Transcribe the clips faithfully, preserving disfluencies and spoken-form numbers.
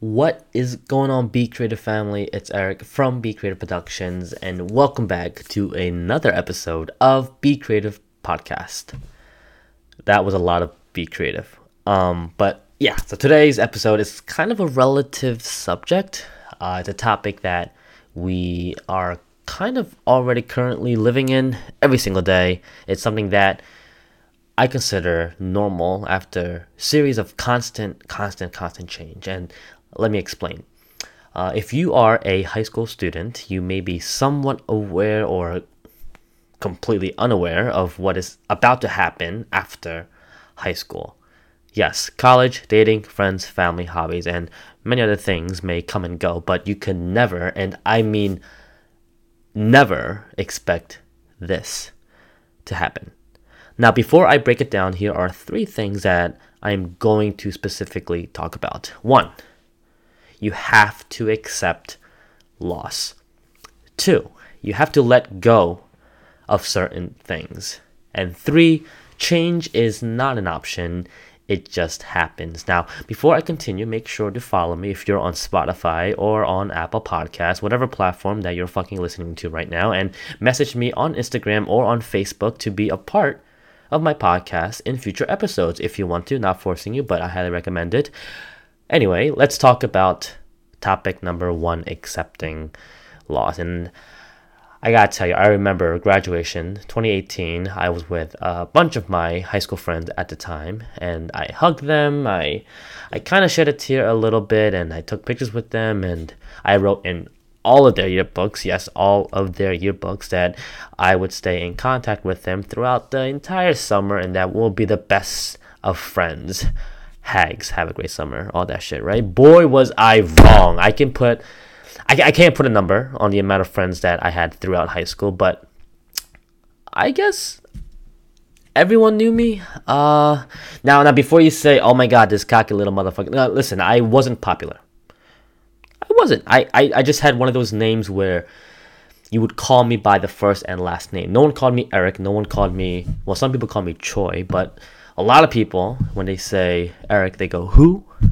What is going on, Be Creative family? It's Eric from Be Creative Productions, and welcome back to another episode of Be Creative Podcast. That was a lot of Be Creative. Um, but yeah, so today's episode is kind of a relative subject. Uh, it's a topic that we are kind of already currently living in every single day. It's something that I consider normal after a series of constant, constant, constant change. And let me explain. Uh, if you are a high school student, you may be somewhat aware or completely unaware of what is about to happen after high school. Yes, college, dating, friends, family, hobbies, and many other things may come and go, but you can never, and I mean never, expect this to happen. Now, before I break it down, here are three things that I'm going to specifically talk about. One, you have to accept loss. Two, you have to let go of certain things. And three, change is not an option. It just happens. Now, before I continue, make sure to follow me if you're on Spotify or on Apple Podcasts, whatever platform that you're fucking listening to right now, and message me on Instagram or on Facebook to be a part of my podcast in future episodes if you want to. Not forcing you, but I highly recommend it. Anyway, let's talk about topic number one, accepting loss. And I gotta tell you, I remember graduation twenty eighteen. I was with a bunch of my high school friends at the time, and I hugged them. I I kind of shed a tear a little bit, and I took pictures with them, and I wrote in all of their yearbooks, yes, all of their yearbooks, that I would stay in contact with them throughout the entire summer, and that we'll be the best of friends. Hags, have a great summer, all that shit, right? Boy, was I wrong. I can put, I, I can't put a number on the amount of friends that I had throughout high school, but I guess everyone knew me. Uh, now, now, before you say, oh my God, this cocky little motherfucker, no, listen, I wasn't popular. I wasn't. I, I, I just had one of those names where you would call me by the first and last name. No one called me Eric. No one called me, well, some people call me Choi, but a lot of people, when they say Eric, they go, who? Oh,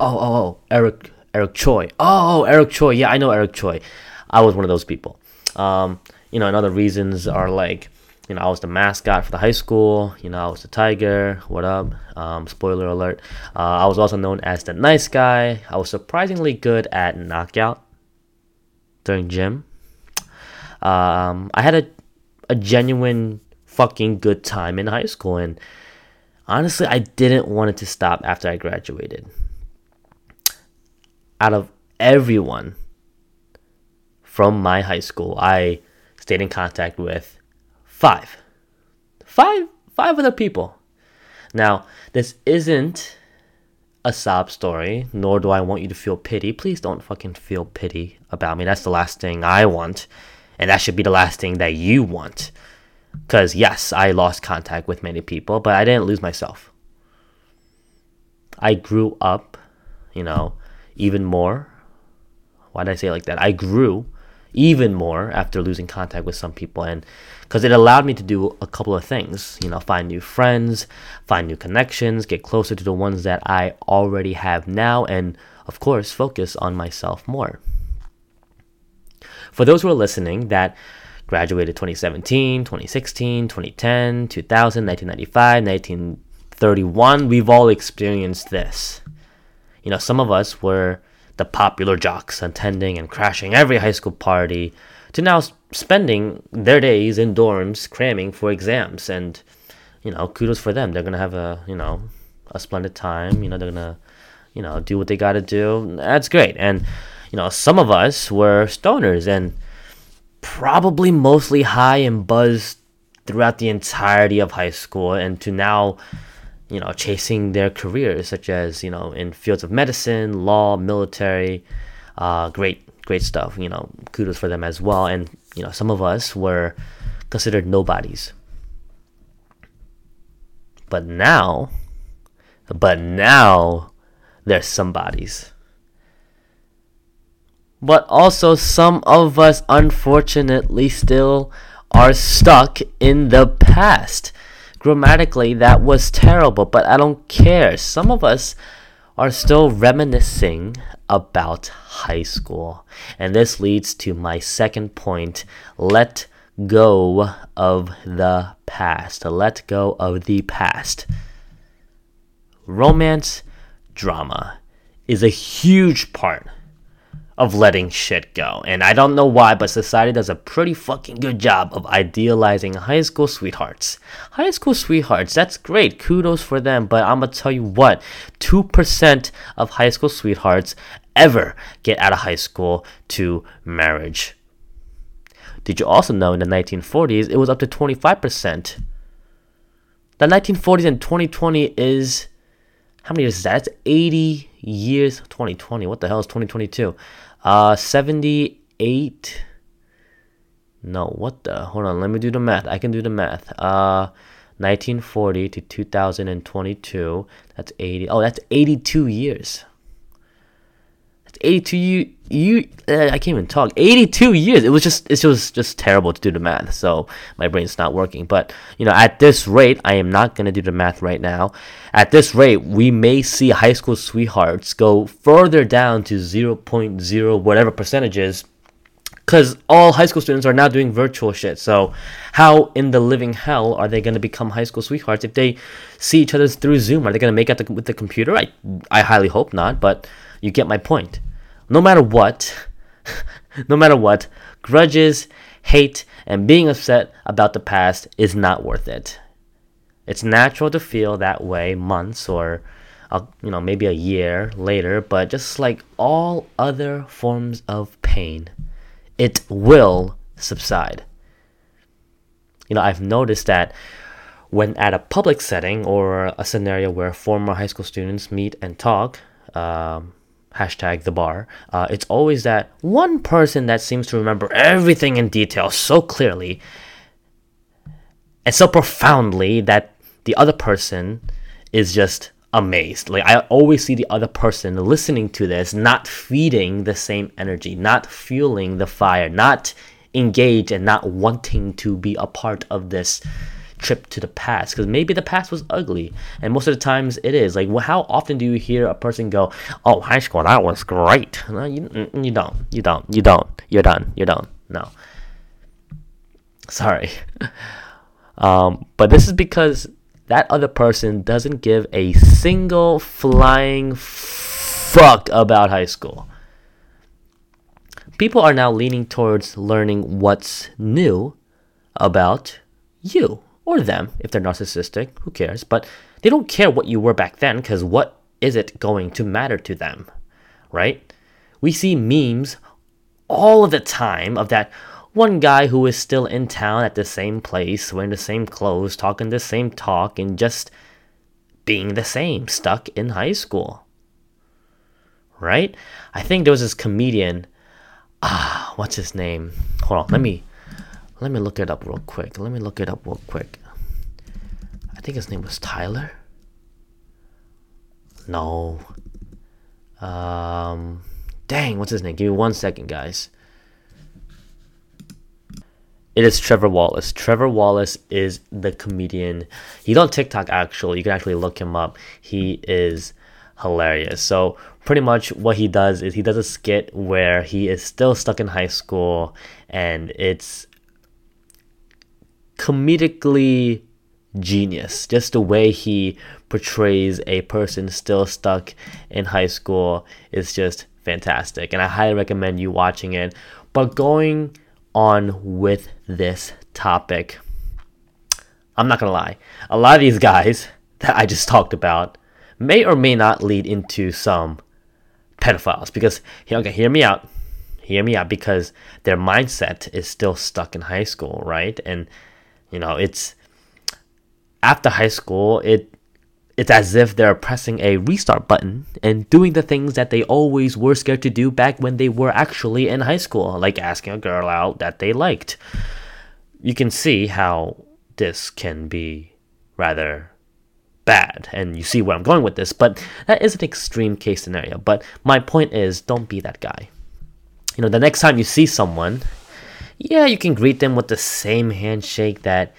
oh, oh, Eric, Eric Choi. Oh, oh, Eric Choi. Yeah, I know Eric Choi. I was one of those people. Um, you know, and other reasons are like, you know, I was the mascot for the high school. You know, I was the tiger. What up? Um, spoiler alert. Uh, I was also known as the nice guy. I was surprisingly good at knockout during gym. Um, I had a a genuine fucking good time in high school. And honestly, I didn't want it to stop after I graduated. Out of everyone from my high school, I stayed in contact with Five. Five, five other people. Now, this isn't a sob story, nor do I want you to feel pity. Please don't fucking feel pity about me. That's the last thing I want, and that should be the last thing that you want. Because, yes, I lost contact with many people, but I didn't lose myself. I grew up, you know, even more. Why did I say it like that? I grew even more after losing contact with some people, and because it allowed me to do a couple of things, you know, find new friends, find new connections, get closer to the ones that I already have now, and of course focus on myself more. For those who are listening that graduated twenty seventeen, twenty sixteen, twenty ten, two thousand, nineteen ninety-five, nineteen thirty-one, we've all experienced this. You know, some of us were the popular jocks, attending and crashing every high school party, to now spending their days in dorms cramming for exams. And, you know, kudos for them. They're going to have a, you know, a splendid time. You know, they're going to, you know, do what they got to do. That's great. And, you know, some of us were stoners and probably mostly high and buzzed throughout the entirety of high school, and to now, you know, chasing their careers, such as, you know, in fields of medicine, law, military, uh, great, great stuff, you know, kudos for them as well. And, you know, some of us were considered nobodies. But now, but now, there's somebodies. But also some of us, unfortunately, still are stuck in the past. Grammatically, that was terrible, but I don't care. Some of us are still reminiscing about high school. And this leads to my second point, let go of the past. Let go of the past. Romance drama is a huge part of letting shit go. And I don't know why, but society does a pretty fucking good job of idealizing high school sweethearts. High school sweethearts, that's great. Kudos for them. But I'm gonna tell you what, two percent of high school sweethearts ever get out of high school to marriage. Did you also know in the nineteen forties, it was up to twenty-five percent? The nineteen forties and twenty twenty is... how many years is that? That's eighty years. twenty twenty. What the hell is twenty twenty-two? Uh, seventy-eight. No, what the? Hold on. Let me do the math. I can do the math. Uh, nineteen forty to two thousand twenty-two. That's eighty. Oh, that's eighty-two years. That's eighty-two. You, you. Uh, I can't even talk. eighty-two years. It was just. It was just terrible to do the math. So my brain's not working. But you know, at this rate, I am not gonna do the math right now. At this rate, we may see high school sweethearts go further down to zero point zero whatever percentages, because all high school students are now doing virtual shit. So how in the living hell are they going to become high school sweethearts if they see each other through Zoom? Are they going to make out the, with the computer? I, I highly hope not, but you get my point. No matter what, no matter what, grudges, hate, and being upset about the past is not worth it. It's natural to feel that way months or, you know, maybe a year later, but just like all other forms of pain, it will subside. You know, I've noticed that when at a public setting or a scenario where former high school students meet and talk, um, hashtag the bar, uh, it's always that one person that seems to remember everything in detail so clearly and so profoundly that the other person is just amazed. Like, I always see the other person listening to this, not feeding the same energy, not fueling the fire, not engaged and not wanting to be a part of this trip to the past. Because maybe the past was ugly, and most of the times it is. Like, well, how often do you hear a person go, oh, high school, that was great? No, you, you don't. You don't. You don't. You're done. You don't. No. Sorry. um, but this is because that other person doesn't give a single flying fuck about high school. People are now leaning towards learning what's new about you or them. If they're narcissistic, who cares? But they don't care what you were back then, because what is it going to matter to them, right? We see memes all of the time of that one guy who is still in town at the same place, wearing the same clothes, talking the same talk, and just being the same, stuck in high school. Right? I think there was this comedian. Ah, what's his name? Hold on, let me let me look it up real quick. Let me look it up real quick. I think his name was Tyler. No. Um, dang, what's his name? Give me one second, guys. It is Trevor Wallace. Trevor Wallace is the comedian. He's on TikTok, actually. You can actually look him up. He is hilarious. So pretty much what he does is he does a skit where he is still stuck in high school, and it's comedically genius. Just the way he portrays a person still stuck in high school is just fantastic. And I highly recommend you watching it. But going on with this topic, I'm not gonna lie, a lot of these guys that I just talked about may or may not lead into some pedophiles, because, okay, hear me out, hear me out, because their mindset is still stuck in high school, right? And you know, it's after high school, it it's as if they're pressing a restart button and doing the things that they always were scared to do back when they were actually in high school, like asking a girl out that they liked. You can see how this can be rather bad, and you see where I'm going with this, but that is an extreme case scenario. But my point is, don't be that guy. You know, the next time you see someone, yeah, you can greet them with the same handshake that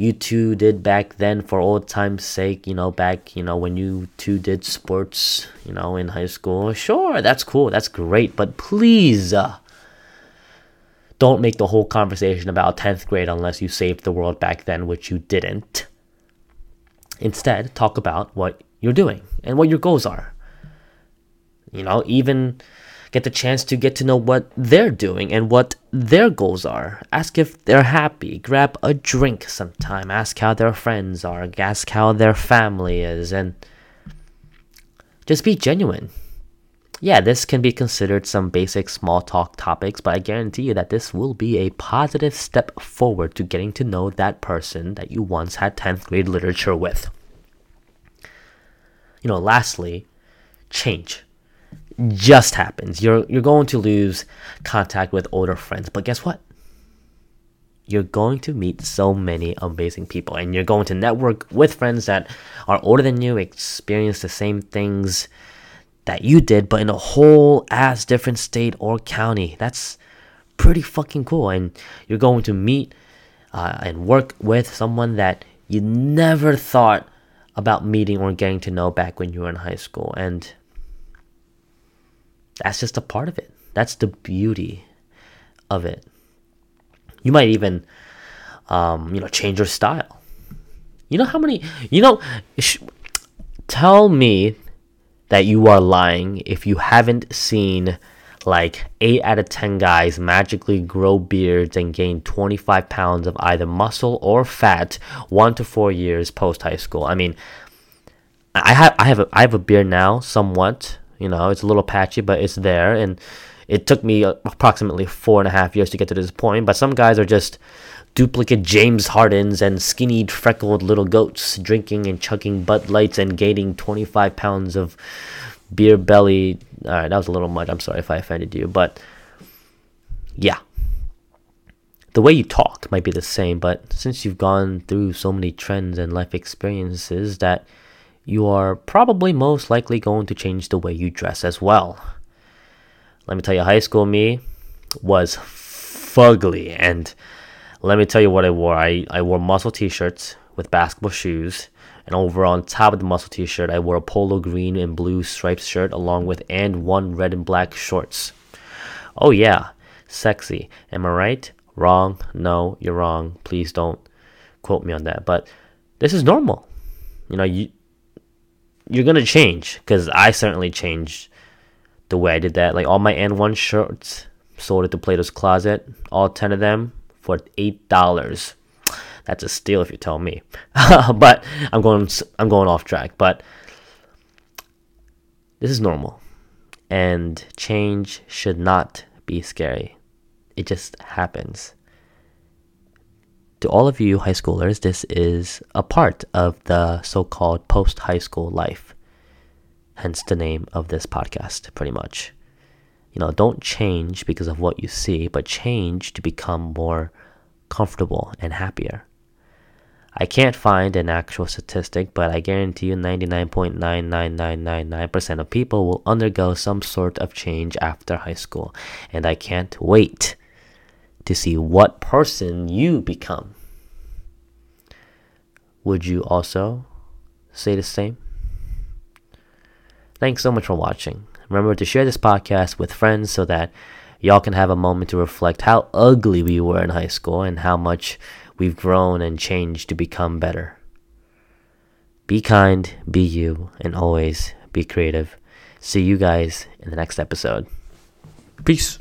you two did back then for old time's sake, you know, back, you know, when you two did sports, you know, in high school. Sure, that's cool. That's great. But please uh, don't make the whole conversation about tenth grade unless you saved the world back then, which you didn't. Instead, talk about what you're doing and what your goals are. You know, even get the chance to get to know what they're doing and what their goals are. Ask if they're happy. Grab a drink sometime. Ask how their friends are. Ask how their family is. And just be genuine. Yeah, this can be considered some basic small talk topics, but I guarantee you that this will be a positive step forward to getting to know that person that you once had tenth grade literature with. You know, lastly, change just happens. You're you're going to lose contact with older friends, but guess what? You're going to meet so many amazing people, and you're going to network with friends that are older than you, experience the same things that you did, but in a whole ass different state or county. That's pretty fucking cool. And you're going to meet uh, and work with someone that you never thought about meeting or getting to know back when you were in high school. And that's just a part of it. That's the beauty of it. You might even, um, you know, change your style. You know how many, you know, sh- tell me that you are lying if you haven't seen like eight out of ten guys magically grow beards and gain twenty-five pounds of either muscle or fat one to four years post high school. I mean, I have I have a, I have a beard now somewhat. You know, it's a little patchy, but it's there. And it took me approximately four and a half years to get to this point. But some guys are just duplicate James Hardens and skinny, freckled little goats drinking and chugging Bud Lights and gaining twenty-five pounds of beer belly. All right, that was a little much. I'm sorry if I offended you. But yeah, the way you talk might be the same. But since you've gone through so many trends and life experiences that you are probably most likely going to change the way you dress as well. Let me tell you, high school me was fugly, and let me tell you what I wore. I, I wore muscle t-shirts with basketball shoes, and over on top of the muscle t-shirt, I wore a polo green and blue striped shirt along with and one red and black shorts. Oh yeah, sexy. Am I right? Wrong? No, you're wrong. Please don't quote me on that. But this is normal. You know, you... You're going to change, because I certainly changed the way I did that. Like, all my N one shirts sold at the Plato's Closet, all ten of them, for eight dollars. That's a steal if you tell me. But I'm going I'm going off track. But this is normal. And change should not be scary. It just happens. To all of you high schoolers, this is a part of the so-called post-high school life. Hence the name of this podcast, pretty much. You know, don't change because of what you see, but change to become more comfortable and happier. I can't find an actual statistic, but I guarantee you ninety-nine point nine nine nine nine nine percent of people will undergo some sort of change after high school. And I can't wait to see what person you become. Would you also say the same? Thanks so much for watching. Remember to share this podcast with friends so that y'all can have a moment to reflect how ugly we were in high school and how much we've grown and changed to become better. Be kind, be you, and always be creative. See you guys in the next episode. Peace.